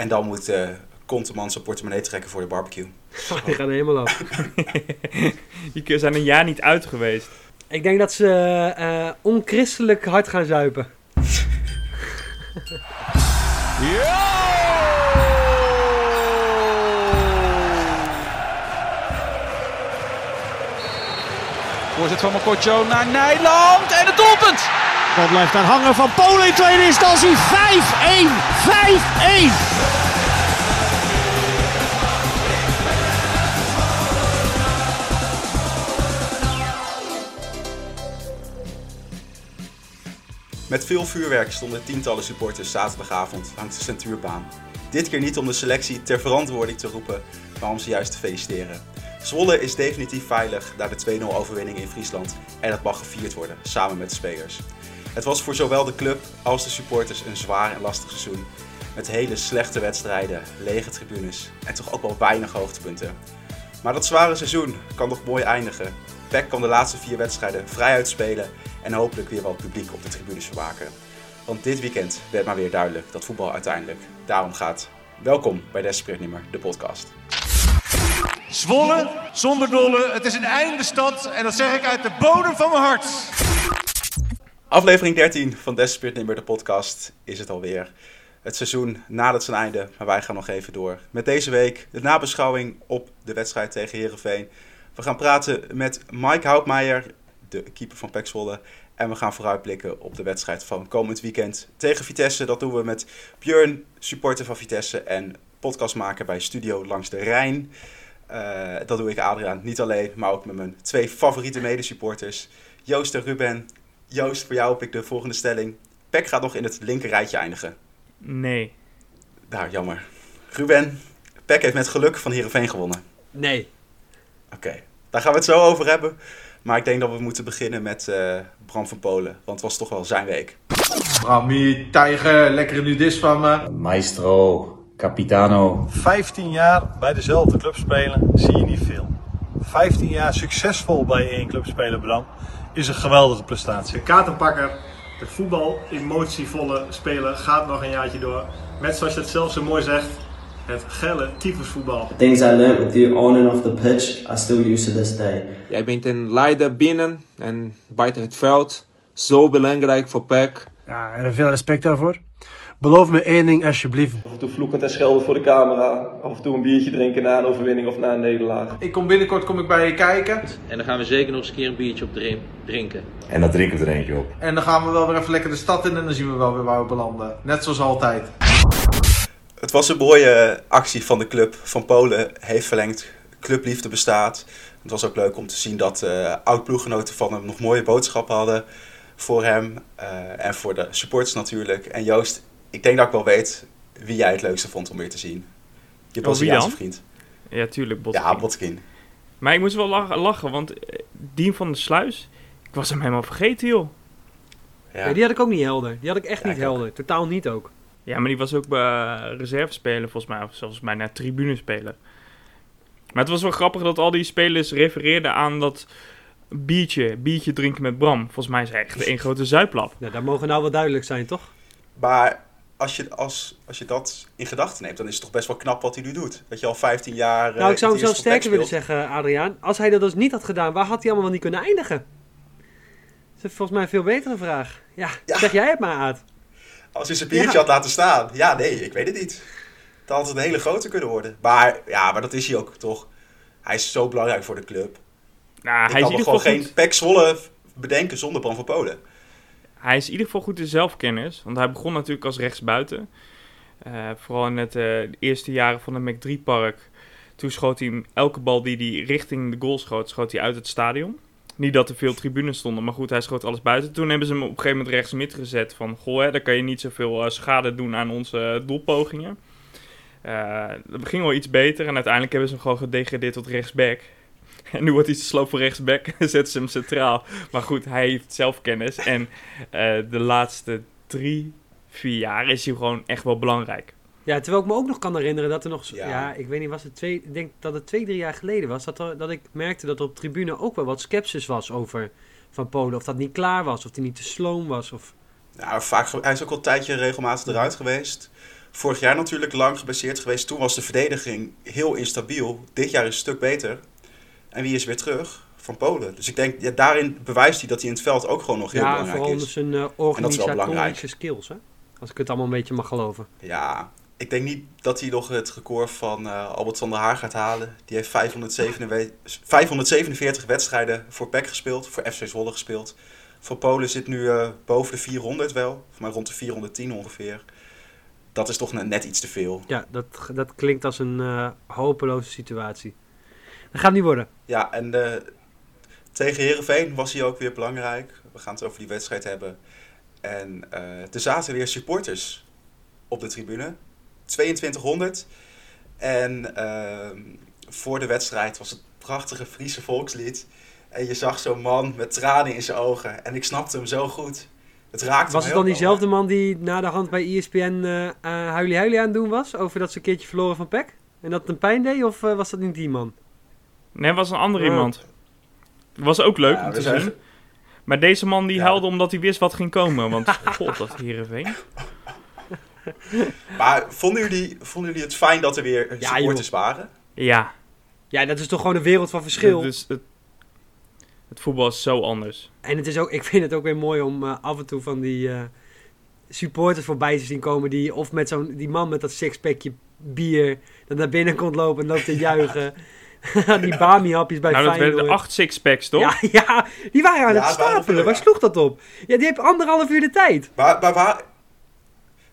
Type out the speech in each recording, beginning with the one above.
En dan moet Conteman zijn portemonnee trekken voor de barbecue. Oh, die gaan er helemaal af. Die zijn een jaar niet uit geweest. Ik denk dat ze onchristelijk hard gaan zuipen. Ja! Voorzet van Mokotjo naar Nijland en het doelpunt! Dat blijft daar hangen van Polen in tweede instantie. 5-1! 5-1! Met veel vuurwerk stonden tientallen supporters zaterdagavond langs de Centuurbaan. Dit keer niet om de selectie ter verantwoording te roepen, maar om ze juist te feliciteren. Zwolle is definitief veilig na de 2-0 overwinning in Friesland en dat mag gevierd worden, samen met de spelers. Het was voor zowel de club als de supporters een zwaar en lastig seizoen. Met hele slechte wedstrijden, lege tribunes en toch ook wel weinig hoogtepunten. Maar dat zware seizoen kan nog mooi eindigen. PEC kan de laatste 4 wedstrijden vrij uitspelen en hopelijk weer wel het publiek op de tribunes verwaken. Want dit weekend werd maar weer duidelijk dat voetbal uiteindelijk daarom gaat. Welkom bij Desperate Nimmer, de podcast. Zwolle, zonder dolle, het is een einde stad en dat zeg ik uit de bodem van mijn hart. Aflevering 13 van Desperate Nimmer, de podcast, is het alweer. Het seizoen nadert zijn einde, maar wij gaan nog even door. Met deze week de nabeschouwing op de wedstrijd tegen Heerenveen. We gaan praten met Mike Houtmeijer, de keeper van PEC Zwolle. En we gaan vooruitblikken op de wedstrijd van komend weekend tegen Vitesse. Dat doen we met Björn, supporter van Vitesse en podcastmaker bij Studio Langs de Rijn. Dat doe ik, Adriaan, niet alleen, maar ook met mijn 2 favoriete medesupporters, Joost en Ruben. Joost, voor jou heb ik de volgende stelling. PEC gaat nog in het linker rijtje eindigen. Nee. Nou, jammer. Ruben, PEC heeft met geluk van Heerenveen gewonnen. Nee. Oké, daar gaan we het zo over hebben. Maar ik denk dat we moeten beginnen met Bram van Polen. Want het was toch wel zijn week. Bramie, tijger, lekkere nudis van me. Maestro, capitano. 15 jaar bij dezelfde club spelen, zie je niet veel. 15 jaar succesvol bij één club spelen, Bram, is een geweldige prestatie. De kaartenpakker, de voetbal-emotievolle speler gaat nog een jaartje door. Met, zoals je het zelf zo mooi zegt, het gelle typusvoetbal. Things I learned with you on and off the pitch, I still use to this day. Jij bent een leider binnen en buiten het veld. Zo belangrijk voor PEC. Ja, en veel respect daarvoor. Beloof me één ding alsjeblieft. Af en toe vloekend en schelden voor de camera. Af en toe een biertje drinken na een overwinning of na een nederlaag. Ik kom binnenkort bij je kijken. En dan gaan we zeker nog eens een keer een biertje op drinken. En dan drinken we er eentje op. En dan gaan we wel weer even lekker de stad in en dan zien we wel weer waar we belanden. Net zoals altijd. Het was een mooie actie van de club. Van Polen heeft verlengd. Clubliefde bestaat. Het was ook leuk om te zien dat oud-ploeggenoten van hem nog mooie boodschappen hadden. Voor hem en voor de supporters natuurlijk. En Joost, ik denk dat ik wel weet wie jij het leukste vond om weer te zien. Je Braziliaanse vriend. Ja, tuurlijk. Botkin. Ja, Botkin. Maar ik moest wel lachen, want Dien van der Sluis, ik was hem helemaal vergeten, joh. Ja. Ja, die had ik ook niet helder. Die had ik echt niet helder. Ook. Totaal niet ook. Ja, maar die was ook reservespeler volgens mij, of zelfs bijna tribunespeler. Maar het was wel grappig dat al die spelers refereerden aan dat biertje drinken met Bram. Volgens mij is hij echt één grote zuiplap. Ja, daar mogen nou wel duidelijk zijn, toch? Maar als je dat in gedachten neemt, dan is het toch best wel knap wat hij nu doet. Dat je al 15 jaar... Nou, ik zou hem zelfs sterker willen zeggen, Adriaan. Als hij dat dus niet had gedaan, waar had hij allemaal niet kunnen eindigen? Dat is volgens mij een veel betere vraag. Ja. Zeg jij het maar, Aad. Als hij zijn biertje had laten staan. Ja, nee, ik weet het niet. Dan had het een hele grote kunnen worden. Maar ja, maar dat is hij ook, toch? Hij is zo belangrijk voor de club. Nou, ik hij kan is me gewoon geen goed. PEC Zwolle bedenken zonder Bram van Polen. Hij is in ieder geval goed in zelfkennis. Want hij begon natuurlijk als rechtsbuiten. Vooral in het eerste jaren van het McDriep-park. Toen schoot hij elke bal die hij richting de goal schoot hij uit het stadion. Niet dat er veel tribunes stonden, maar goed, hij schoot alles buiten. Toen hebben ze hem op een gegeven moment rechtsmid gezet van... Goh, hè, dan kan je niet zoveel schade doen aan onze doelpogingen. Dat ging wel iets beter en uiteindelijk hebben ze hem gewoon gedegradeerd tot rechtsback. En nu wordt hij te sloop voor rechtsback en zetten ze hem centraal. Maar goed, hij heeft zelfkennis en de laatste 3-4 jaar is hij gewoon echt wel belangrijk. Ja, terwijl ik me ook nog kan herinneren dat er nog... Ja, ik weet niet, ik denk dat het 2-3 jaar geleden was... dat ik merkte dat er op tribune ook wel wat sceptisch was over Van Polen. Of dat niet klaar was, of hij niet te sloom was. Of... Ja, vaak, hij is ook al een tijdje regelmatig eruit geweest. Vorig jaar natuurlijk lang geblesseerd geweest. Toen was de verdediging heel instabiel. Dit jaar is het een stuk beter. En wie is weer terug? Van Polen. Dus ik denk, ja, daarin bewijst hij dat hij in het veld ook gewoon nog heel belangrijk is. Ja, vooral zijn organisatorische skills, hè? Als ik het allemaal een beetje mag geloven. Ja, ik denk niet dat hij nog het record van Albert van der Haar gaat halen. Die heeft 547 wedstrijden voor PEC gespeeld, voor FC Zwolle gespeeld. Van Polen zit nu boven de 400 wel, maar rond de 410 ongeveer. Dat is toch net iets te veel. Ja, dat klinkt als een hopeloze situatie. Dat gaat niet worden. Ja, en tegen Heerenveen was hij ook weer belangrijk. We gaan het over die wedstrijd hebben. En er zaten weer supporters op de tribune. 2200. En voor de wedstrijd was het prachtige Friese volkslied. En je zag zo'n man met tranen in zijn ogen. En ik snapte hem zo goed. Het raakte was het dan diezelfde man die na de hand bij ESPN huilie aan het doen was? Over dat ze een keertje verloren van PEC? En dat het een pijn deed? Of was dat niet die man? Nee, het was een ander iemand. Was ook leuk om te zien. Echt... Maar deze man die huilde omdat hij wist wat ging komen. Want god, dat Heerenveen. Maar vonden jullie het fijn dat er weer supporters waren? Ja. Ja, dat is toch gewoon een wereld van verschil. Dus het voetbal is zo anders. En het is ook, ik vind het ook weer mooi om af en toe van die supporters voorbij te zien komen. Die, of met die man met dat sixpackje bier dat naar binnen komt lopen en loopt te juichen. Die Bami-hapjes bij Feyenoord. Nou, dat werden 8 sixpacks, toch? Ja, die waren aan het stapelen. Waar sloeg dat op? Ja, die heeft 1,5 uur de tijd. Maar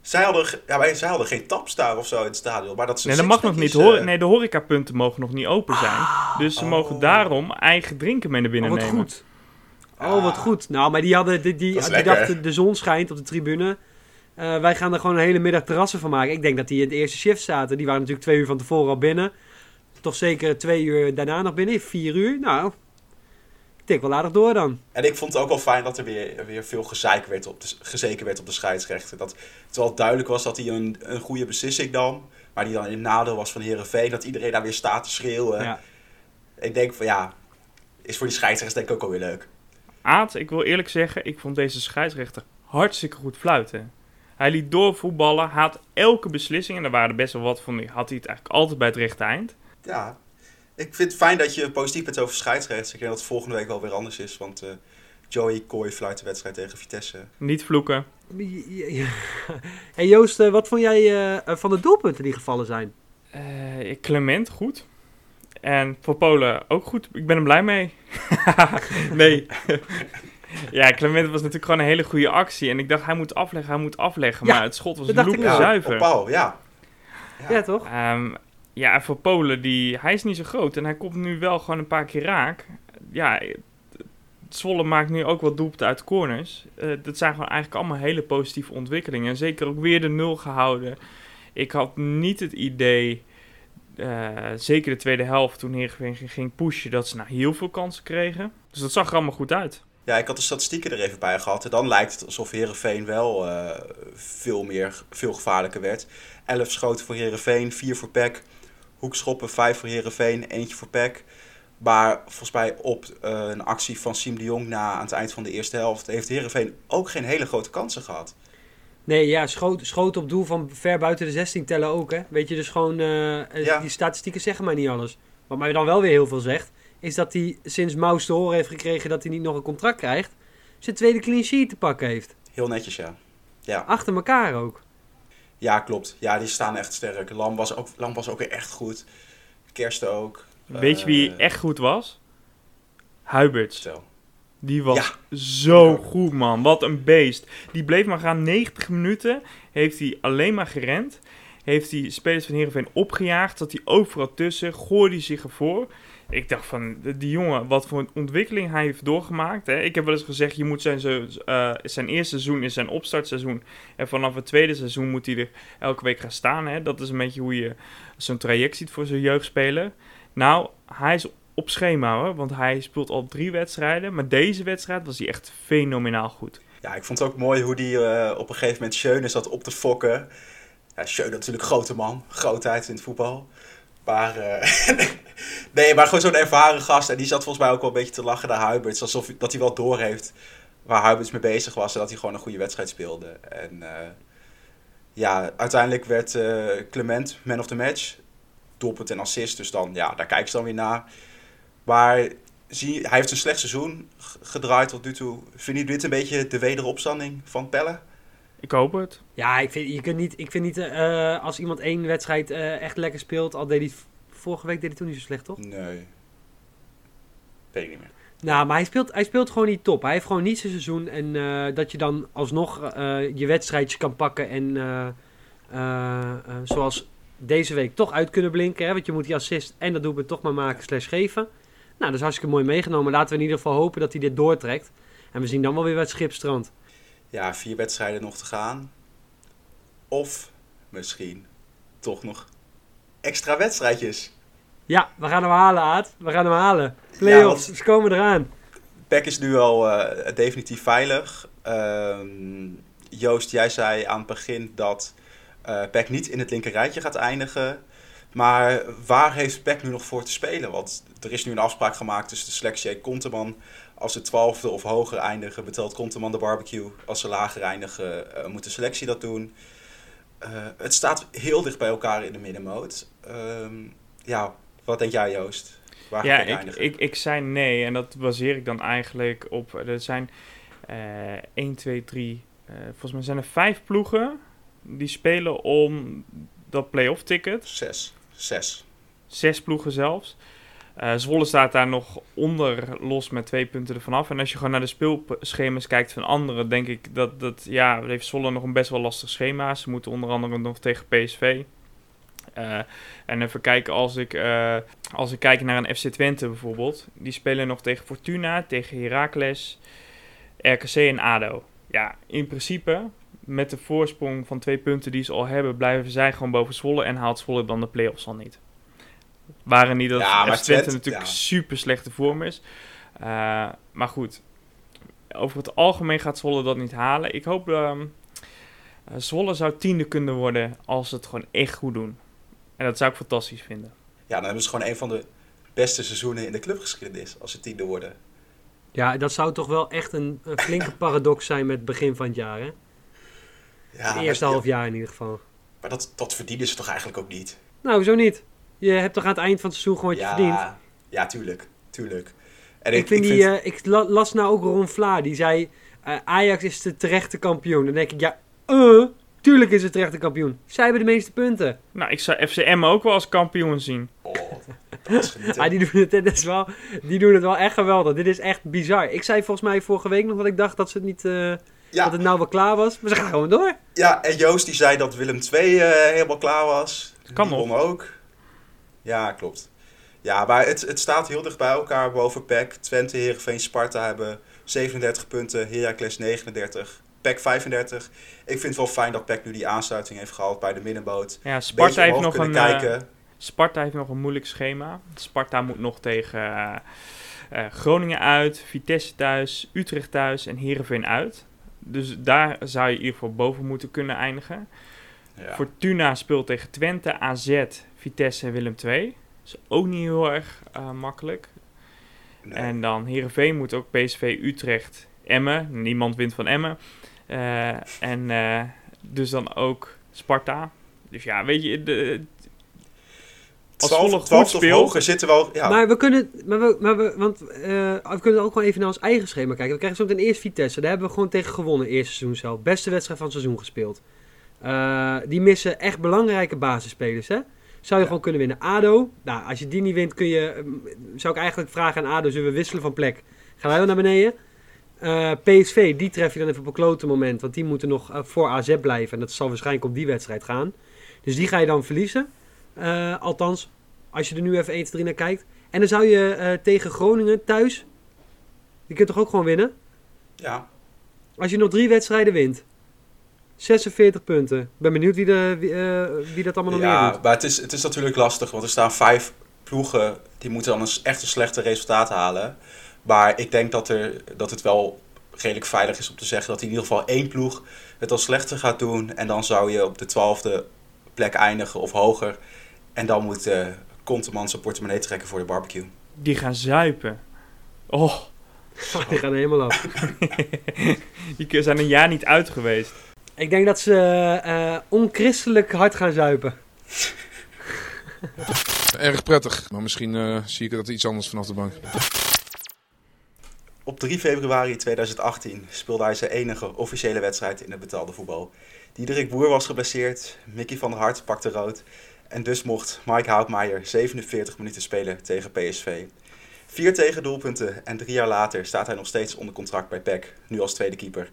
zij hadden geen tapstaar of zo in het stadion. Maar dat dat mag nog niet. De horecapunten mogen nog niet open zijn. Dus ze mogen daarom eigen drinken mee naar binnen nemen. Goed. Wat goed. Nou, maar die hadden die dachten, de zon schijnt op de tribune. Wij gaan er gewoon een hele middag terrassen van maken. Ik denk dat die in de eerste shift zaten. Die waren natuurlijk 2 uur van tevoren al binnen. Toch zeker 2 uur daarna nog binnen, 4 uur. Nou, ik tik wel aardig door dan. En ik vond het ook wel fijn dat er weer veel gezeken werd op de scheidsrechter. Dat het wel duidelijk was dat hij een goede beslissing nam. Maar die dan in nadeel was van Heerenveen. Dat iedereen daar weer staat te schreeuwen. Ja. Ik denk van is voor die scheidsrechter denk ik ook alweer leuk. Aad, ik wil eerlijk zeggen, ik vond deze scheidsrechter hartstikke goed fluiten. Hij liet doorvoetballen, haat elke beslissing. En er waren best wel wat van, had hij het eigenlijk altijd bij het rechte eind. Ja, ik vind het fijn dat je positief bent over scheidsrechts. Ik denk dat het volgende week wel weer anders is, want Joey Kooi fluit de wedstrijd tegen Vitesse. Niet vloeken. Hey Joost, wat vond jij van de doelpunten die gevallen zijn? Clement, goed. En voor Polen ook goed. Ik ben er blij mee. Nee. Ja, Clement was natuurlijk gewoon een hele goede actie. En ik dacht, hij moet afleggen. Ja, maar het schot was loepenzuiver. Op Paul, ja, toch? Ja, voor Polen, hij is niet zo groot en hij komt nu wel gewoon een paar keer raak. Ja, Zwolle maakt nu ook wat doelpunten uit corners. Dat zijn gewoon eigenlijk allemaal hele positieve ontwikkelingen. En zeker ook weer de 0 gehouden. Ik had niet het idee, zeker de tweede helft toen Heerenveen ging pushen, dat ze heel veel kansen kregen. Dus dat zag er allemaal goed uit. Ja, ik had de statistieken er even bij gehad. En dan lijkt het alsof Heerenveen wel veel gevaarlijker werd. 11 schoten voor Heerenveen, 4 voor PEC. Hoekschoppen, 5 voor Heerenveen, eentje voor PEC. Maar volgens mij op een actie van Siem de Jong aan het eind van de eerste helft... heeft Heerenveen ook geen hele grote kansen gehad. Nee, ja, schoten op doel van ver buiten de 16 tellen ook, hè. Weet je, dus gewoon... Die statistieken zeggen mij niet alles. Wat mij dan wel weer heel veel zegt... is dat hij sinds Mous te horen heeft gekregen dat hij niet nog een contract krijgt... zijn tweede clean sheet te pakken heeft. Heel netjes, ja. Achter elkaar ook. Ja, klopt. Ja, die staan echt sterk. Lam was ook echt goed. Kerst ook. Weet je wie echt goed was? Hubert. Die was zo goed, man. Wat een beest. Die bleef maar gaan. 90 minuten heeft hij alleen maar gerend. Heeft hij spelers van Heerenveen opgejaagd. Zat hij overal tussen. Gooide hij zich ervoor. Ik dacht van, die jongen, wat voor een ontwikkeling hij heeft doorgemaakt. Hè? Ik heb wel eens gezegd, je moet zijn eerste seizoen is zijn opstartseizoen. En vanaf het tweede seizoen moet hij er elke week gaan staan. Hè? Dat is een beetje hoe je zo'n traject ziet voor zo'n jeugdspeler. Nou, hij is op schema hoor, want hij speelt al 3 wedstrijden. Maar deze wedstrijd was hij echt fenomenaal goed. Ja, ik vond het ook mooi hoe hij op een gegeven moment Schöne zat op te fokken. Ja, Schöne natuurlijk grote man, grootheid in het voetbal. Maar, nee, maar gewoon zo'n ervaren gast. En die zat volgens mij ook wel een beetje te lachen naar Hubert. Alsof dat hij wel doorheeft waar Hubert mee bezig was. En dat hij gewoon een goede wedstrijd speelde. En Ja, uiteindelijk werd Clement man of the match. Doelpunt en assist, dus dan, ja, daar kijken ze dan weer naar. Maar hij heeft een slecht seizoen gedraaid tot nu toe. Vind je dit een beetje de wederopstanding van Pelle? Ik hoop het. Ja, ik vind niet als iemand één wedstrijd echt lekker speelt, al deed hij vorige week deed hij toen niet zo slecht, toch? Nee. Weet ik niet meer. Nou, maar hij speelt gewoon niet top. Hij heeft gewoon niet zijn seizoen. En dat je dan alsnog je wedstrijdje kan pakken. En zoals deze week toch uit kunnen blinken. Hè? Want je moet die assist en dat doelpunt toch maar maken / geven. Nou, dat is hartstikke mooi meegenomen. Laten we in ieder geval hopen dat hij dit doortrekt. En we zien dan wel weer wat schipstrand. Ja, 4 wedstrijden nog te gaan. Of misschien toch nog extra wedstrijdjes. Ja, we gaan hem halen, Aad. We gaan hem halen. Playoffs, ja, ze komen eraan. PEC is nu al definitief veilig. Joost, jij zei aan het begin dat PEC niet in het linkerrijtje gaat eindigen. Maar waar heeft PEC nu nog voor te spelen? Want er is nu een afspraak gemaakt tussen de selectie en Conteman. Als ze 12e of hoger eindigen, betaalt Conteman de barbecue. Als ze lager eindigen, moet de selectie dat doen. Het staat heel dicht bij elkaar in de middenmoot. Ja, wat denk jij, Joost? Waar ga ik eindigen? Ik zei nee. En dat baseer ik dan eigenlijk op... Er zijn 1, 2, 3... volgens mij zijn er 5 ploegen die spelen om dat play-off ticket. 6 ploegen zelfs. Zwolle staat daar nog onder, los met 2 punten ervan af. En als je gewoon naar de speelschema's kijkt van anderen, denk ik dat heeft Zwolle nog een best wel lastig schema. Ze moeten onder andere nog tegen PSV. En even kijken, als ik kijk naar een FC Twente bijvoorbeeld. Die spelen nog tegen Fortuna, tegen Heracles, RKC en ADO. Ja, in principe, met de voorsprong van 2 punten die ze al hebben, blijven zij gewoon boven Zwolle en haalt Zwolle dan de play-offs al niet. Waren niet dat FC Twente natuurlijk super slechte vorm is. Maar goed, over het algemeen gaat Zwolle dat niet halen. Ik hoop... Zwolle zou 10e kunnen worden als ze het gewoon echt goed doen. En dat zou ik fantastisch vinden. Ja, dan hebben ze gewoon een van de beste seizoenen in de clubgeschiedenis als ze 10e worden. Ja, dat zou toch wel echt een flinke paradox zijn met het begin van het jaar, hè? Ja, het eerste half jaar in ieder geval. Maar dat verdienen ze toch eigenlijk ook niet? Nou, zo niet. Je hebt toch aan het eind van het seizoen gewoon wat je verdient? Ja, tuurlijk. En ik las nou ook Ron Vlaar, die zei... Ajax is de terechte kampioen. Dan denk ik, ja... tuurlijk is het terecht een kampioen. Zij hebben de meeste punten. Nou, ik zou FCM ook wel als kampioen zien. Oh, dat is genieten. Die doen het wel echt geweldig. Dit is echt bizar. Ik zei volgens mij vorige week nog dat ik dacht dat ze het niet... Dat het nou wel klaar was. Maar ze gaan gewoon door. Ja, en Joost die zei dat Willem II helemaal klaar was. Kan nog. Die won ook. Ja, klopt. Ja, maar het staat heel dicht bij elkaar boven PEC. Twente, Heerenveen, Sparta hebben 37 punten. Heracles 39. PEC 35. Ik vind het wel fijn dat PEC nu die aansluiting heeft gehaald bij de middenboot. Ja, Sparta heeft nog een moeilijk schema. Sparta moet nog tegen Groningen uit, Vitesse thuis, Utrecht thuis en Heerenveen uit. Dus daar zou je in ieder geval boven moeten kunnen eindigen. Ja. Fortuna speelt tegen Twente, AZ, Vitesse en Willem II. Dat is ook niet heel erg makkelijk. Nee. En dan Heerenveen moet ook PSV, Utrecht, Emmen. Niemand wint van Emmen. En dus dan ook Sparta. Dus ja, weet je... Als Zwolle goed speelt... Zitten wel, ja. Maar we kunnen... we kunnen ook gewoon even naar ons eigen schema kijken. We krijgen zo meteen eerst Vitesse. Daar hebben we gewoon tegen gewonnen. Eerste seizoen zelf. Beste wedstrijd van het seizoen gespeeld. Die missen echt belangrijke basisspelers, hè? Zou je gewoon kunnen winnen. ADO. Nou, als je die niet wint, kun je... Zou ik eigenlijk vragen aan ADO, zullen we wisselen van plek? Gaan wij wel naar beneden? PSV, die tref je dan even op een klote moment. Want die moeten nog voor AZ blijven. En dat zal waarschijnlijk op die wedstrijd gaan. Dus die ga je dan verliezen. Althans, als je er nu even 1-3 naar kijkt. En dan zou je tegen Groningen thuis... Die kunt toch ook gewoon winnen? Ja. Als je nog 3 wedstrijden wint. 46 punten. Ik ben benieuwd wie dat allemaal nog meer doet. Ja, maar het is natuurlijk lastig. Want er staan 5 ploegen. Die moeten dan echt een slechte resultaat halen. Maar ik denk dat het wel redelijk veilig is om te zeggen dat in ieder geval 1 ploeg het al slechter gaat doen. En dan zou je op de 12e plek eindigen of hoger. En dan moet Conteman zijn portemonnee trekken voor de barbecue. Die gaan zuipen. Oh. Die gaan helemaal af. Die zijn een jaar niet uit geweest. Ik denk dat ze onchristelijk hard gaan zuipen. Erg prettig, maar misschien zie ik dat iets anders vanaf de bank. Op 3 februari 2018 speelde hij zijn enige officiële wedstrijd in het betaalde voetbal. Diederik Boer was geblesseerd, Mickey van der Hart pakte rood. En dus mocht Mike Houtmeijer 47 minuten spelen tegen PSV. 4 tegendoelpunten en 3 jaar later staat hij nog steeds onder contract bij PEC, nu als tweede keeper.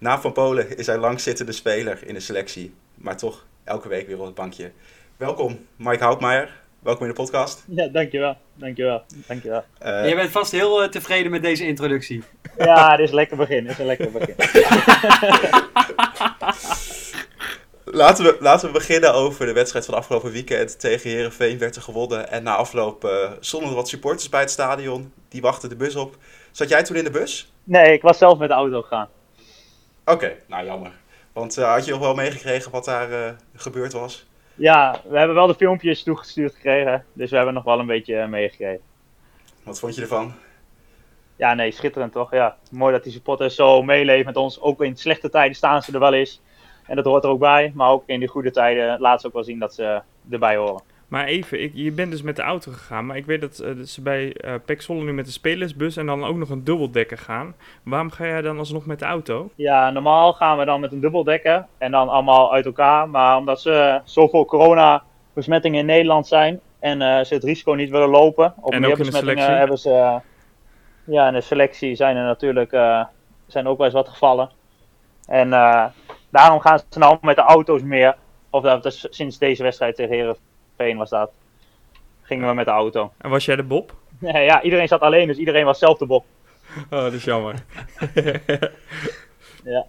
Na Van Polen is hij langzittende speler in de selectie, maar toch elke week weer op het bankje. Welkom Mike Houtmeijer, welkom in de podcast. Ja, dankjewel. Jij bent vast heel tevreden met deze introductie. Ja, dit is een lekker begin, Laten we beginnen over de wedstrijd van afgelopen weekend. Tegen Heerenveen werd er gewonnen en na afloop stonden er wat supporters bij het stadion. Die wachten de bus op. Zat jij toen in de bus? Nee, ik was zelf met de auto gegaan. Oké, nou jammer. Want had je nog wel meegekregen wat daar gebeurd was? Ja, we hebben wel de filmpjes toegestuurd gekregen. Dus we hebben nog wel een beetje meegekregen. Wat vond je ervan? Ja, nee, schitterend toch? Ja, mooi dat die supporters zo meeleven met ons. Ook in slechte tijden staan ze er wel eens. En dat hoort er ook bij. Maar ook in de goede tijden laat ze ook wel zien dat ze erbij horen. Maar even, je bent dus met de auto gegaan. Maar ik weet dat ze bij PEC Zwolle nu met de spelersbus en dan ook nog een dubbeldekker gaan. Waarom ga jij dan alsnog met de auto? Ja, normaal gaan we dan met een dubbeldekker. En dan allemaal uit elkaar. Maar omdat ze zoveel coronabesmettingen in Nederland zijn. En ze het risico niet willen lopen. Op en ook in de selectie? Hebben ze, in de selectie zijn er natuurlijk zijn ook wel eens wat gevallen. En... daarom gaan ze nou met de auto's meer. Of dat is sinds deze wedstrijd tegen Heerenveen was dat. Gingen we met de auto. En was jij de Bob? Nee, ja, iedereen zat alleen, dus iedereen was zelf de Bob. Oh, dat is jammer. ja.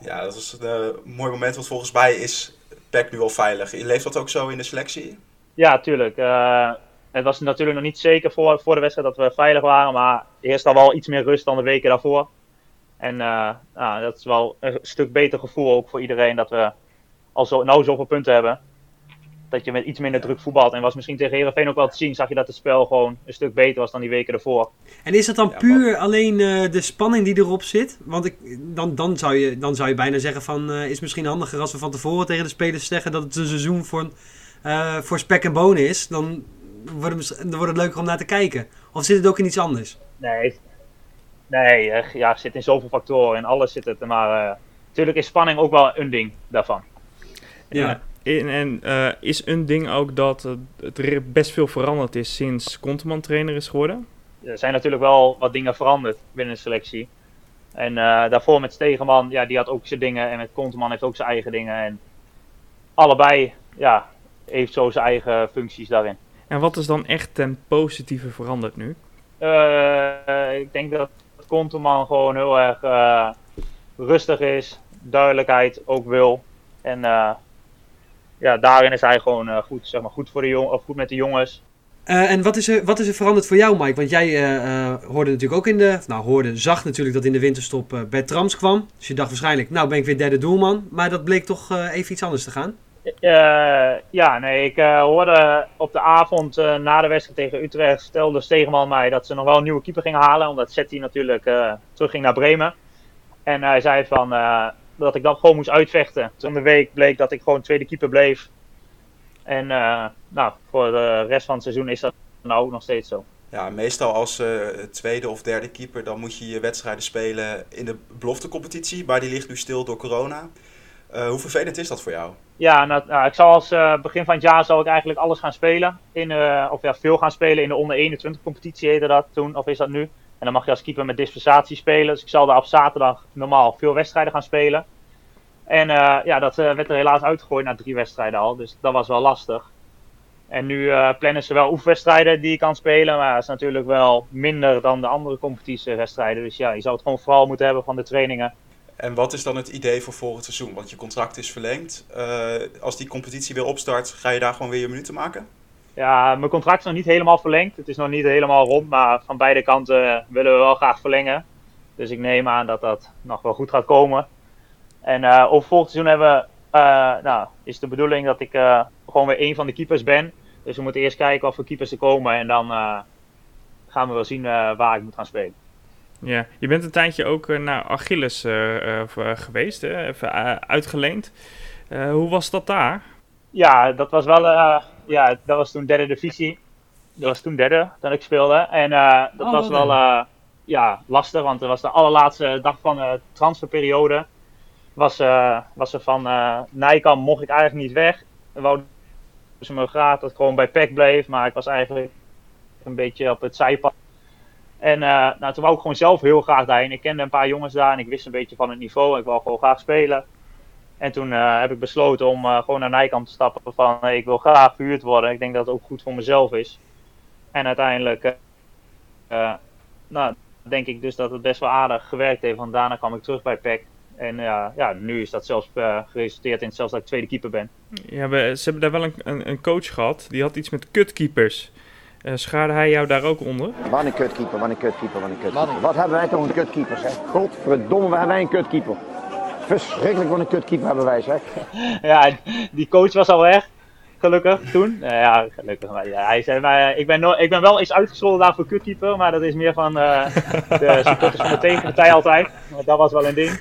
Ja, dat was een mooi moment, want volgens mij is PEC nu al veilig. Leeft dat ook zo in de selectie? Ja, tuurlijk. Het was natuurlijk nog niet zeker voor de wedstrijd dat we veilig waren. Maar eerst al wel iets meer rust dan de weken daarvoor. En dat is wel een stuk beter gevoel ook voor iedereen dat we al zoveel punten hebben. Dat je met iets minder druk voetbalt. En was misschien tegen Heerenveen ook wel te zien, zag je dat het spel gewoon een stuk beter was dan die weken ervoor. En is dat dan puur alleen de spanning die erop zit? Want dan zou je bijna zeggen van is misschien handiger als we van tevoren tegen de spelers zeggen dat het een seizoen voor spek en bonen is. Dan wordt het leuker om naar te kijken. Of zit het ook in iets anders? Nee, ja, het zit in zoveel factoren en alles zit het. Maar natuurlijk is spanning ook wel een ding daarvan. Ja. En is een ding ook dat het best veel veranderd is sinds Conteman trainer is geworden? Er zijn natuurlijk wel wat dingen veranderd binnen de selectie. En daarvoor met Stegeman, ja, die had ook zijn dingen. En met Conteman heeft ook zijn eigen dingen. En allebei, ja, heeft zo zijn eigen functies daarin. En wat is dan echt ten positieve veranderd nu? Ik denk dat Conteman gewoon heel erg rustig is, duidelijkheid ook wil. En daarin is hij gewoon goed met de jongens. En wat is er veranderd voor jou, Mike? Want jij zag natuurlijk dat in de winterstop Bert Trams kwam. Dus je dacht waarschijnlijk, nou ben ik weer derde doelman. Maar dat bleek toch even iets anders te gaan? Ik hoorde op de avond na de wedstrijd tegen Utrecht stelde Stegeman mij dat ze nog wel een nieuwe keeper gingen halen. Omdat Setti natuurlijk terug ging naar Bremen. En hij zei dat ik dat gewoon moest uitvechten. Toen de week bleek dat ik gewoon tweede keeper bleef. En voor de rest van het seizoen is dat nou ook nog steeds zo. Ja, meestal als tweede of derde keeper dan moet je je wedstrijden spelen in de beloftecompetitie. Maar die ligt nu stil door corona. Hoe vervelend is dat voor jou? Ja, ik zal als begin van het jaar zal ik eigenlijk alles gaan spelen. Veel gaan spelen in de onder 21 competitie heette dat toen, of is dat nu. En dan mag je als keeper met dispensatie spelen. Dus ik zal daar op zaterdag normaal veel wedstrijden gaan spelen. En dat werd er helaas uitgegooid na 3 wedstrijden al. Dus dat was wel lastig. En nu plannen ze wel oefenwedstrijden die je kan spelen. Maar dat is natuurlijk wel minder dan de andere competitiewedstrijden. Dus ja, je zou het gewoon vooral moeten hebben van de trainingen. En wat is dan het idee voor volgend seizoen? Want je contract is verlengd. Als die competitie weer opstart, ga je daar gewoon weer je minuten maken? Ja, mijn contract is nog niet helemaal verlengd. Het is nog niet helemaal rond, maar van beide kanten willen we wel graag verlengen. Dus ik neem aan dat dat nog wel goed gaat komen. En over volgend seizoen is de bedoeling dat ik gewoon weer een van de keepers ben. Dus we moeten eerst kijken wat voor keepers er komen en dan gaan we wel zien waar ik moet gaan spelen. Ja, je bent een tijdje ook naar Achilles geweest, hè? Even uitgeleend. Hoe was dat daar? Ja, dat was wel... dat was toen derde divisie. Dat was toen derde dat ik speelde. En dat was wel lastig, want het was de allerlaatste dag van de transferperiode. Was er van Nijkamp mocht ik eigenlijk niet weg. Wouden ze me graag dat ik gewoon bij PEC bleef, maar ik was eigenlijk een beetje op het zijpad. En toen wou ik gewoon zelf heel graag daarheen. Ik kende een paar jongens daar en ik wist een beetje van het niveau en ik wou gewoon graag spelen. En toen heb ik besloten om gewoon naar Nijkamp te stappen van ik wil graag verhuurd worden. Ik denk dat het ook goed voor mezelf is. En uiteindelijk denk ik dus dat het best wel aardig gewerkt heeft. Want daarna kwam ik terug bij PEC. En nu is dat zelfs geresulteerd in zelfs dat ik tweede keeper ben. Ja, ze hebben daar wel een coach gehad. Die had iets met kutkeepers. Schaarde hij jou daar ook onder? Wat hebben wij toch een kutkeepers, hè? Godverdomme, hebben wij een kutkeeper. Verschrikkelijk wat een kutkeeper hebben wij, zeg. Ja, die coach was al weg. Gelukkig toen. Ja, gelukkig. Maar, ja, hij zei, ik ben wel eens uitgescholden daar voor kutkeeper. Maar dat is meer van de supporters van de tegenpartij altijd. Maar dat was wel een ding.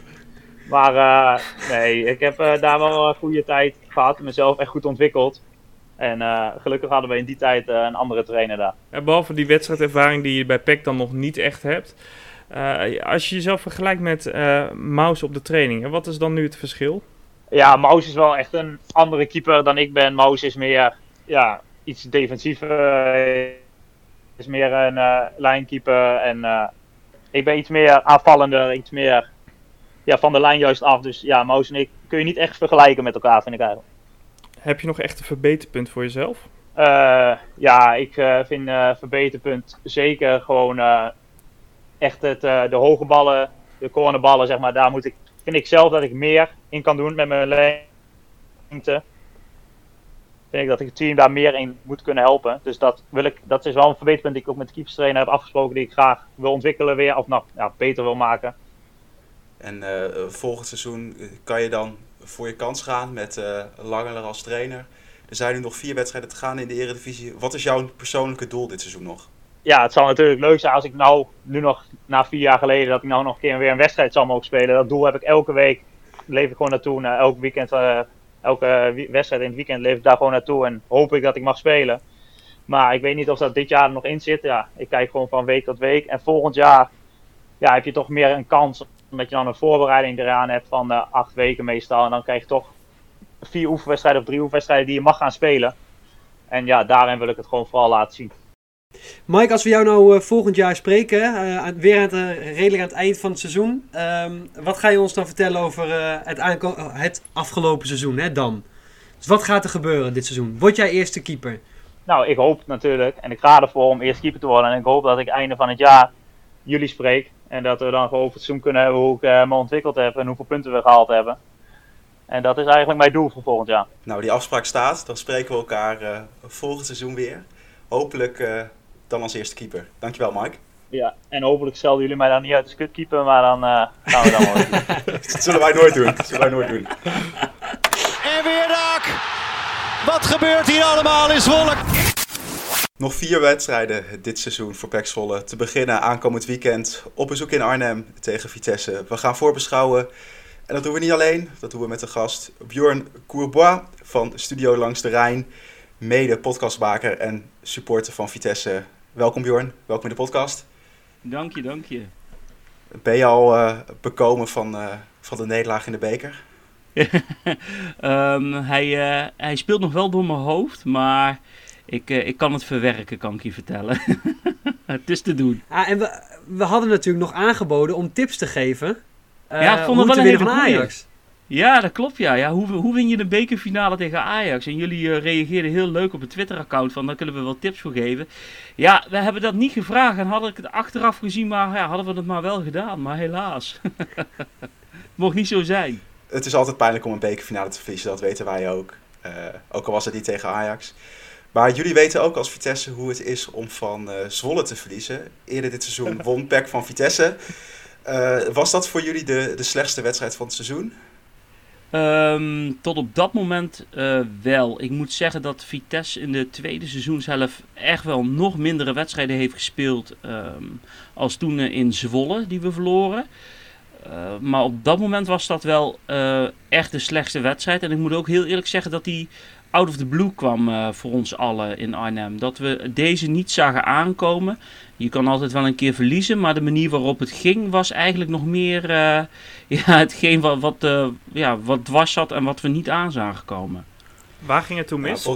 Maar ik heb daar wel een goede tijd gehad. Mezelf echt goed ontwikkeld. En gelukkig hadden we in die tijd een andere trainer daar. Ja, behalve die wedstrijdervaring die je bij PEC dan nog niet echt hebt. Als je jezelf vergelijkt met Mous op de training, wat is dan nu het verschil? Ja, Mous is wel echt een andere keeper dan ik ben. Mous is meer iets defensiever. Is meer een lijnkeeper. En ik ben iets meer aanvallender, iets meer van de lijn juist af. Dus ja, Mous en ik kun je niet echt vergelijken met elkaar, vind ik eigenlijk. Heb je nog echt een verbeterpunt voor jezelf? Ik vind verbeterpunt zeker gewoon echt de hoge ballen, de cornerballen, zeg maar. Daar vind ik zelf dat ik meer in kan doen met mijn lengte. Vind ik dat ik het team daar meer in moet kunnen helpen. Dus dat is wel een verbeterpunt die ik ook met de keeperstrainer heb afgesproken, die ik graag wil ontwikkelen weer, of beter wil maken. En volgend seizoen kan je dan voor je kans gaan met Langelaar als trainer. Er zijn nu nog 4 wedstrijden te gaan in de Eredivisie. Wat is jouw persoonlijke doel dit seizoen nog? Ja, het zal natuurlijk leuk zijn als ik nu nog na 4 jaar geleden, dat ik nou nog een keer weer een wedstrijd zal mogen spelen. Dat doel heb ik elke week, leef ik gewoon naartoe. Elk weekend, elke wedstrijd in het weekend leef ik daar gewoon naartoe en hoop ik dat ik mag spelen. Maar ik weet niet of dat dit jaar er nog in zit. Ja, ik kijk gewoon van week tot week. En volgend jaar heb je toch meer een kans, omdat je dan een voorbereiding eraan hebt van 8 weken meestal. En dan krijg je toch 4 oefenwedstrijden of 3 oefenwedstrijden die je mag gaan spelen. En ja, daarin wil ik het gewoon vooral laten zien. Mike, als we jou nou volgend jaar spreken, redelijk aan het eind van het seizoen. Wat ga je ons dan vertellen over het afgelopen seizoen, hè, dan? Dus wat gaat er gebeuren dit seizoen? Word jij eerste keeper? Nou, ik hoop natuurlijk, en ik ga ervoor om eerste keeper te worden. En ik hoop dat ik einde van het jaar jullie spreek. En dat we dan gewoon over het Zoom kunnen hebben hoe ik me ontwikkeld heb en hoeveel punten we gehaald hebben. En dat is eigenlijk mijn doel voor volgend jaar. Nou, die afspraak staat. Dan spreken we elkaar volgend seizoen weer. Hopelijk dan als eerste keeper. Dankjewel, Mike. Ja, en hopelijk stelden jullie mij dan niet uit als kutkeeper, maar dan gaan we dan wel. Dat zullen wij nooit doen. En weer dak! Wat gebeurt hier allemaal in Zwolle? Nog 4 wedstrijden dit seizoen voor PEC Zwolle. Te beginnen aankomend weekend op bezoek in Arnhem tegen Vitesse. We gaan voorbeschouwen. En dat doen we niet alleen. Dat doen we met de gast Björn Courbois van Studio Langs de Rijn. Mede podcastmaker en supporter van Vitesse. Welkom Björn, welkom in de podcast. Dank je. Ben je al bekomen van de nederlaag in de beker? Hij speelt nog wel door mijn hoofd, maar... Ik kan het verwerken, kan ik je vertellen. Het is te doen. Ah, en we hadden natuurlijk nog aangeboden om tips te geven. Ik vond het wel een hele goede. Ajax. Ja, dat klopt. Ja. Hoe win je de bekerfinale tegen Ajax? En jullie reageerden heel leuk op het Twitter-account van daar kunnen we wel tips voor geven. Ja, we hebben dat niet gevraagd en hadden ik het achteraf gezien, maar hadden we het maar wel gedaan. Maar helaas. Mocht niet zo zijn. Het is altijd pijnlijk om een bekerfinale te verliezen, dat weten wij ook. Ook al was het niet tegen Ajax. Maar jullie weten ook als Vitesse hoe het is om van Zwolle te verliezen. Eerder dit seizoen won PEC van Vitesse. Was dat voor jullie de slechtste wedstrijd van het seizoen? Tot op dat moment wel. Ik moet zeggen dat Vitesse in de tweede seizoenshelft echt wel nog mindere wedstrijden heeft gespeeld als toen in Zwolle, die we verloren. Maar op dat moment was dat wel echt de slechtste wedstrijd. En ik moet ook heel eerlijk zeggen dat die out of the blue kwam voor ons allen in Arnhem. Dat we deze niet zagen aankomen. Je kan altijd wel een keer verliezen, maar de manier waarop het ging was eigenlijk nog meer hetgeen wat dwars zat en wat we niet aan zagen komen. Waar ging het toen mis?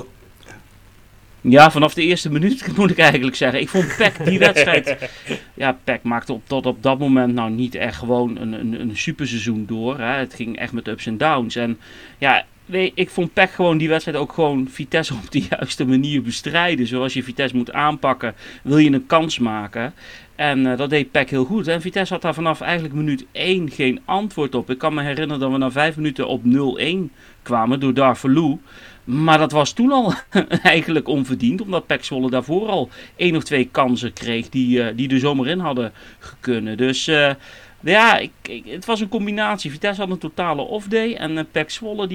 Ja, vanaf de eerste minuut moet ik eigenlijk zeggen. Ik vond PEC die wedstrijd... Ja, PEC maakte tot op dat moment nou niet echt gewoon een superseizoen door. Hè. Het ging echt met ups en downs. En ja, ik vond PEC gewoon die wedstrijd ook gewoon Vitesse op de juiste manier bestrijden. Zoals je Vitesse moet aanpakken, wil je een kans maken. En dat deed PEC heel goed. En Vitesse had daar vanaf eigenlijk minuut 1 geen antwoord op. Ik kan me herinneren dat we na 5 minuten op 0-1 kwamen door Darfalou. Maar dat was toen al eigenlijk onverdiend, omdat PEC Zwolle daarvoor al 1 of 2 kansen kreeg die er zomaar in hadden gekunnen. Dus het was een combinatie. Vitesse had een totale off-day en PEC Zwolle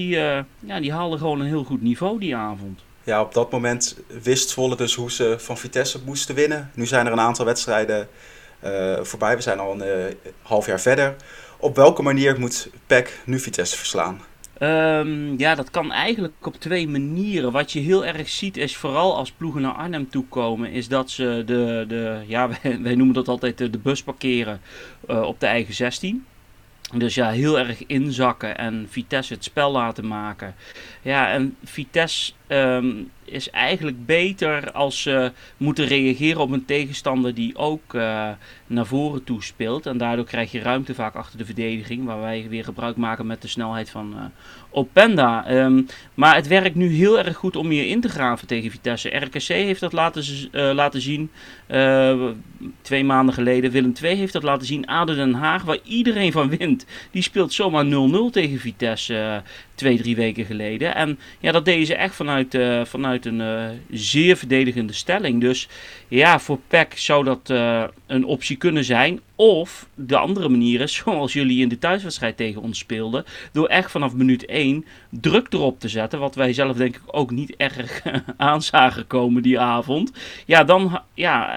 die haalde gewoon een heel goed niveau die avond. Ja, op dat moment wist Zwolle dus hoe ze van Vitesse moesten winnen. Nu zijn er een aantal wedstrijden voorbij, we zijn al een half jaar verder. Op welke manier moet PEC nu Vitesse verslaan? Dat kan eigenlijk op 2 manieren. Wat je heel erg ziet is, vooral als ploegen naar Arnhem toekomen, is dat ze wij noemen dat altijd de bus parkeren op de eigen 16. Dus ja, heel erg inzakken en Vitesse het spel laten maken. Ja, en Vitesse is eigenlijk beter als ze moeten reageren op een tegenstander die ook naar voren toe speelt. En daardoor krijg je ruimte vaak achter de verdediging, waar wij weer gebruik maken met de snelheid van Openda. Maar het werkt nu heel erg goed om je in te graven tegen Vitesse. RKC heeft dat laten zien 2 maanden geleden. Willem II heeft dat laten zien. ADO Den Haag, waar iedereen van wint, die speelt zomaar 0-0 tegen Vitesse 2-3 weken geleden. En ja, dat deden ze echt vanuit een zeer verdedigende stelling. Dus ja, voor PEC zou dat een optie kunnen zijn. Of de andere manier is, zoals jullie in de thuiswedstrijd tegen ons speelden, door echt vanaf minuut 1 druk erop te zetten, wat wij zelf denk ik ook niet erg aanzagen komen die avond. Ja,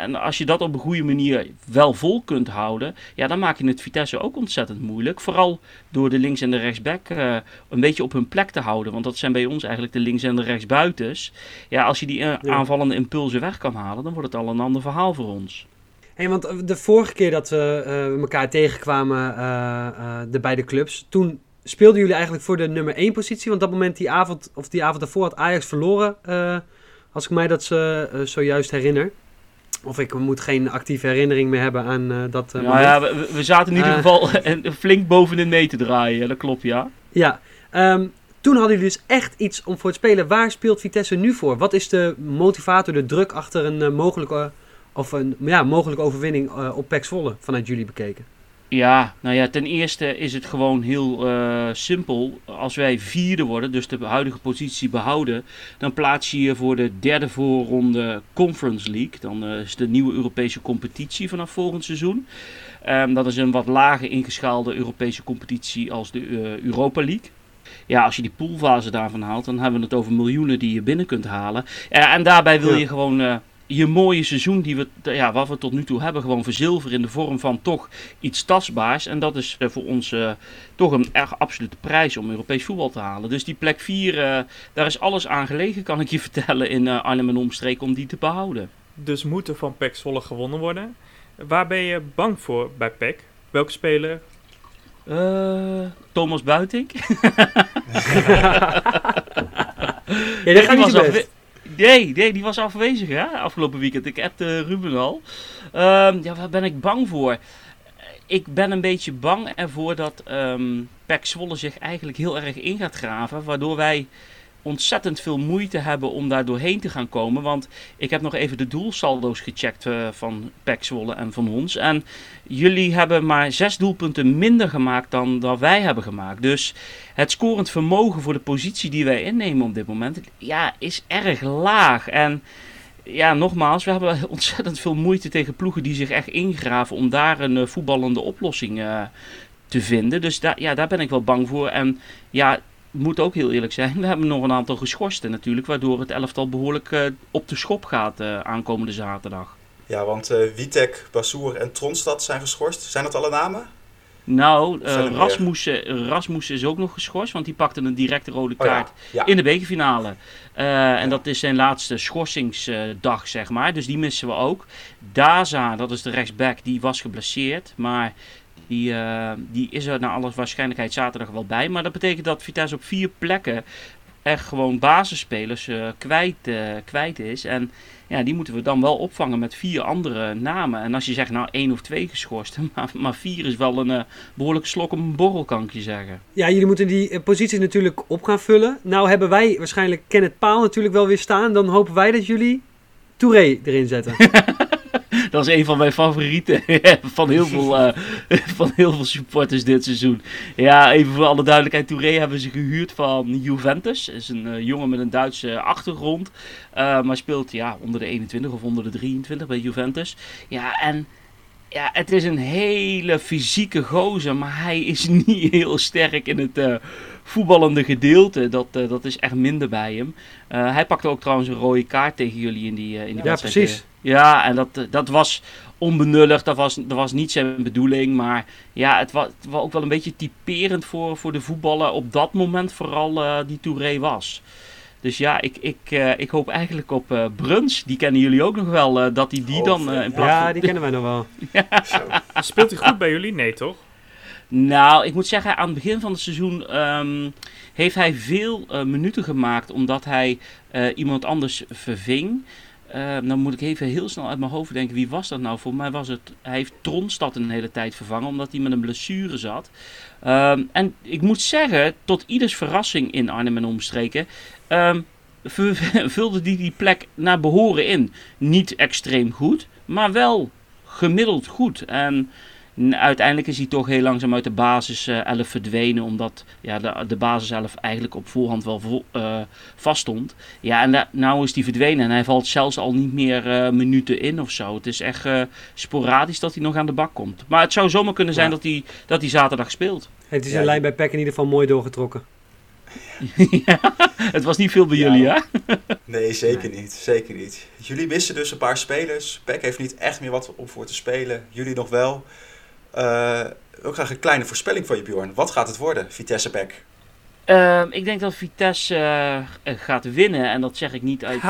en als je dat op een goede manier wel vol kunt houden, ja, dan maak je het Vitesse ook ontzettend moeilijk. Vooral door de links- en de rechtsback een beetje op hun plek te houden, want dat zijn bij ons eigenlijk de links- en de rechtsbuitens. Ja, als je die aanvallende impulsen weg kan halen, dan wordt het al een ander verhaal voor ons. Hey, want de vorige keer dat we elkaar tegenkwamen, de beide clubs, toen speelden jullie eigenlijk voor de nummer 1 positie. Want op dat moment, die avond daarvoor, had Ajax verloren, als ik mij dat zojuist herinner. Of ik moet geen actieve herinnering meer hebben aan dat moment. Ja, we zaten in ieder geval flink bovenin mee te draaien, dat klopt, ja. Ja, toen hadden jullie dus echt iets om voor het spelen. Waar speelt Vitesse nu voor? Wat is de motivator, de druk achter een mogelijke overwinning op PEC Zwolle vanuit jullie bekeken? Ja, nou ja, ten eerste is het gewoon heel simpel. Als wij 4e worden, dus de huidige positie behouden, dan plaats je je voor de 3e voorronde Conference League. Dan is de nieuwe Europese competitie vanaf volgend seizoen. Dat is een wat lager ingeschaalde Europese competitie als de Europa League. Ja, als je die poolfase daarvan haalt, dan hebben we het over miljoenen die je binnen kunt halen. En daarbij wil je gewoon je mooie seizoen wat we tot nu toe hebben gewoon verzilveren in de vorm van toch iets tastbaars. En dat is voor ons toch een erg absolute prijs om Europees voetbal te halen. Dus die plek 4, daar is alles aan gelegen, kan ik je vertellen, in Arnhem en omstreken om die te behouden. Dus moet er van PEC Zwolle gewonnen worden. Waar ben je bang voor bij PEC? Welke speler? Thomas Buitink. Ja, dat gaat niet zo best. Nee, die was afwezig, hè, afgelopen weekend. Ik appte Ruben al. Waar ben ik bang voor? Ik ben een beetje bang ervoor dat PEC Zwolle zich eigenlijk heel erg in gaat graven, waardoor wij ontzettend veel moeite hebben om daar doorheen te gaan komen. Want ik heb nog even de doelsaldo's gecheckt van PEC Zwolle en van ons. En jullie hebben maar 6 doelpunten minder gemaakt dan dat wij hebben gemaakt. Dus het scorend vermogen voor de positie die wij innemen op dit moment, ja, is erg laag. En ja, nogmaals, we hebben ontzettend veel moeite tegen ploegen die zich echt ingraven om daar een voetballende oplossing te vinden. Dus daar ben ik wel bang voor. En ja, moet ook heel eerlijk zijn, we hebben nog een aantal geschorsten natuurlijk, waardoor het elftal behoorlijk op de schop gaat aankomende zaterdag. Ja, want Witek, Bassoer en Tronstad zijn geschorst. Zijn dat alle namen? Nou, Rasmus is ook nog geschorst, want die pakte een directe rode kaart in de bekerfinale. En dat is zijn laatste schorsingsdag, zeg maar. Dus die missen we ook. Daza, dat is de rechtsback, die was geblesseerd, maar die is er naar alle waarschijnlijkheid zaterdag wel bij. Maar dat betekent dat Vitesse op 4 plekken echt gewoon basisspelers kwijt is. En ja, die moeten we dan wel opvangen met 4 andere namen. En als je zegt, nou 1 of 2 geschorst, maar 4 is wel een behoorlijk slok op een borrel, kan ik je zeggen. Ja, jullie moeten die posities natuurlijk op gaan vullen. Nou hebben wij waarschijnlijk Kenneth Paal natuurlijk wel weer staan. Dan hopen wij dat jullie Touré erin zetten. Dat is een van mijn favorieten van heel veel supporters dit seizoen. Ja, even voor alle duidelijkheid. Touré hebben ze gehuurd van Juventus. Is een jongen met een Duitse achtergrond. Maar speelt onder de 21 of onder de 23 bij Juventus. Ja, en ja, het is een hele fysieke gozer. Maar hij is niet heel sterk in het voetballende gedeelte. Dat is echt minder bij hem. Hij pakte ook trouwens een rode kaart tegen jullie in die wedstrijd. Ja, precies. Ja, en dat was onbenullig, dat was niet zijn bedoeling. Maar ja, het was ook wel een beetje typerend voor de voetballer op dat moment, vooral die Touré was. Dus ja, ik hoop eigenlijk op Bruns, die kennen jullie ook nog wel, dat hij die dan in plaats van... Ja, die kennen wij nog wel. Ja. Zo. Speelt hij goed bij jullie? Nee, toch? Nou, ik moet zeggen, aan het begin van het seizoen heeft hij veel minuten gemaakt, omdat hij iemand anders verving. Dan moet ik even heel snel uit mijn hoofd denken, wie was dat nou? Voor mij was het, hij heeft Tronstad een hele tijd vervangen, omdat hij met een blessure zat. En ik moet zeggen, tot ieders verrassing in Arnhem en omstreken, vulde hij die plek naar behoren in. Niet extreem goed, maar wel gemiddeld goed. En uiteindelijk is hij toch heel langzaam uit de basiself verdwenen, omdat de basiself eigenlijk op voorhand wel vast stond. Ja, en nou is hij verdwenen en hij valt zelfs al niet meer minuten in of zo. Het is echt sporadisch dat hij nog aan de bak komt. Maar het zou zomaar kunnen zijn dat hij zaterdag speelt. Heeft hij zijn lijn bij PEC in ieder geval mooi doorgetrokken? Ja, het was niet veel bij jullie, hè? Nee, zeker niet. Jullie missen dus een paar spelers. PEC heeft niet echt meer wat om voor te spelen. Jullie nog wel. Ook graag een kleine voorspelling van je, Bjorn. Wat gaat het worden, Vitesse-PEC? Ik denk dat Vitesse gaat winnen. En dat zeg ik niet uit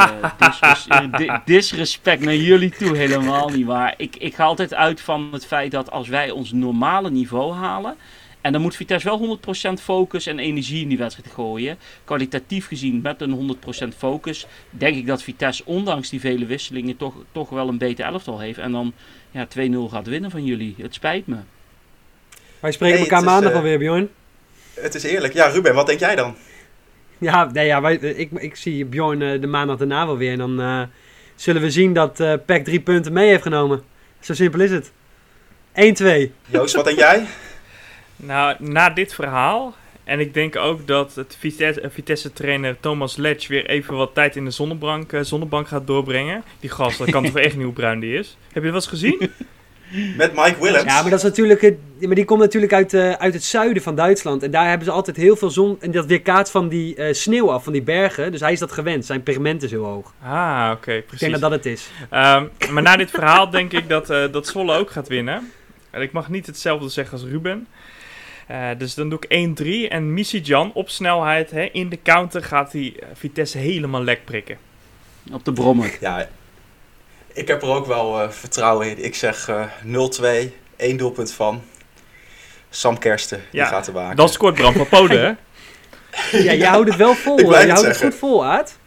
disrespect naar jullie toe. Helemaal niet waar. Ik ga altijd uit van het feit dat als wij ons normale niveau halen... En dan moet Vitesse wel 100% focus en energie in die wedstrijd gooien. Kwalitatief gezien met een 100% focus denk ik dat Vitesse ondanks die vele wisselingen toch wel een beter elftal heeft. En dan 2-0 gaat winnen van jullie. Het spijt me. Wij spreken elkaar maandag alweer, Bjorn. Het is eerlijk. Ja, Ruben, wat denk jij dan? Ja, ik zie Bjorn de maandag daarna wel weer. En dan zullen we zien dat PEC 3 punten mee heeft genomen. Zo simpel is het. 1-2. Joost, wat denk jij? Nou, na dit verhaal, en ik denk ook dat het Vitesse-trainer Thomas Letsch weer even wat tijd in de zonnebank gaat doorbrengen. Die gast, dat kan toch echt niet hoe bruin die is? Heb je dat wel eens gezien? Met Mike Willems. Ja, maar dat is natuurlijk, maar die komt natuurlijk uit het zuiden van Duitsland. En daar hebben ze altijd heel veel zon. En dat weerkaatst van die sneeuw af, van die bergen. Dus hij is dat gewend. Zijn pigment is heel hoog. Ah, oké, precies. Ik denk dat het is. Maar na dit verhaal denk ik dat Zwolle ook gaat winnen. En ik mag niet hetzelfde zeggen als Ruben. Dus dan doe ik 1-3 en Misijan op snelheid in de counter gaat hij Vitesse helemaal lek prikken. Op de brommer. Ja, ik heb er ook wel vertrouwen in. Ik zeg 0-2, 1 doelpunt van Sam Kersten. Ja, die gaat er maken. Dan scoort Bram van Polen, hè? Ja, jij houdt het wel vol. Houdt het goed vol, Aad.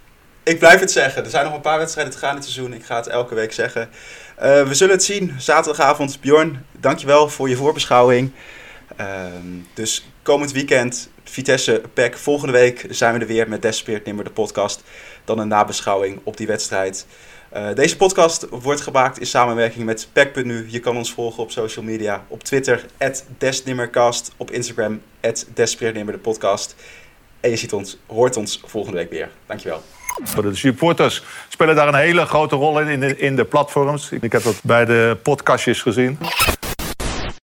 Ik blijf het zeggen. Er zijn nog een paar wedstrijden te gaan dit seizoen. Ik ga het elke week zeggen. We zullen het zien. Zaterdagavond. Bjorn, dankjewel voor je voorbeschouwing. Dus komend weekend Vitesse PEC. Volgende week zijn we er weer met Desperate Nimmer, de podcast. Dan een nabeschouwing op die wedstrijd. Deze podcast wordt gemaakt in samenwerking met PEC.nu. Je kan ons volgen op social media. Op Twitter @desnimmercast. Op Instagram Desperate Nimmer, de podcast. En je hoort ons volgende week weer. Dankjewel. De supporters spelen daar een hele grote rol in de platforms. Ik heb dat bij de podcastjes gezien.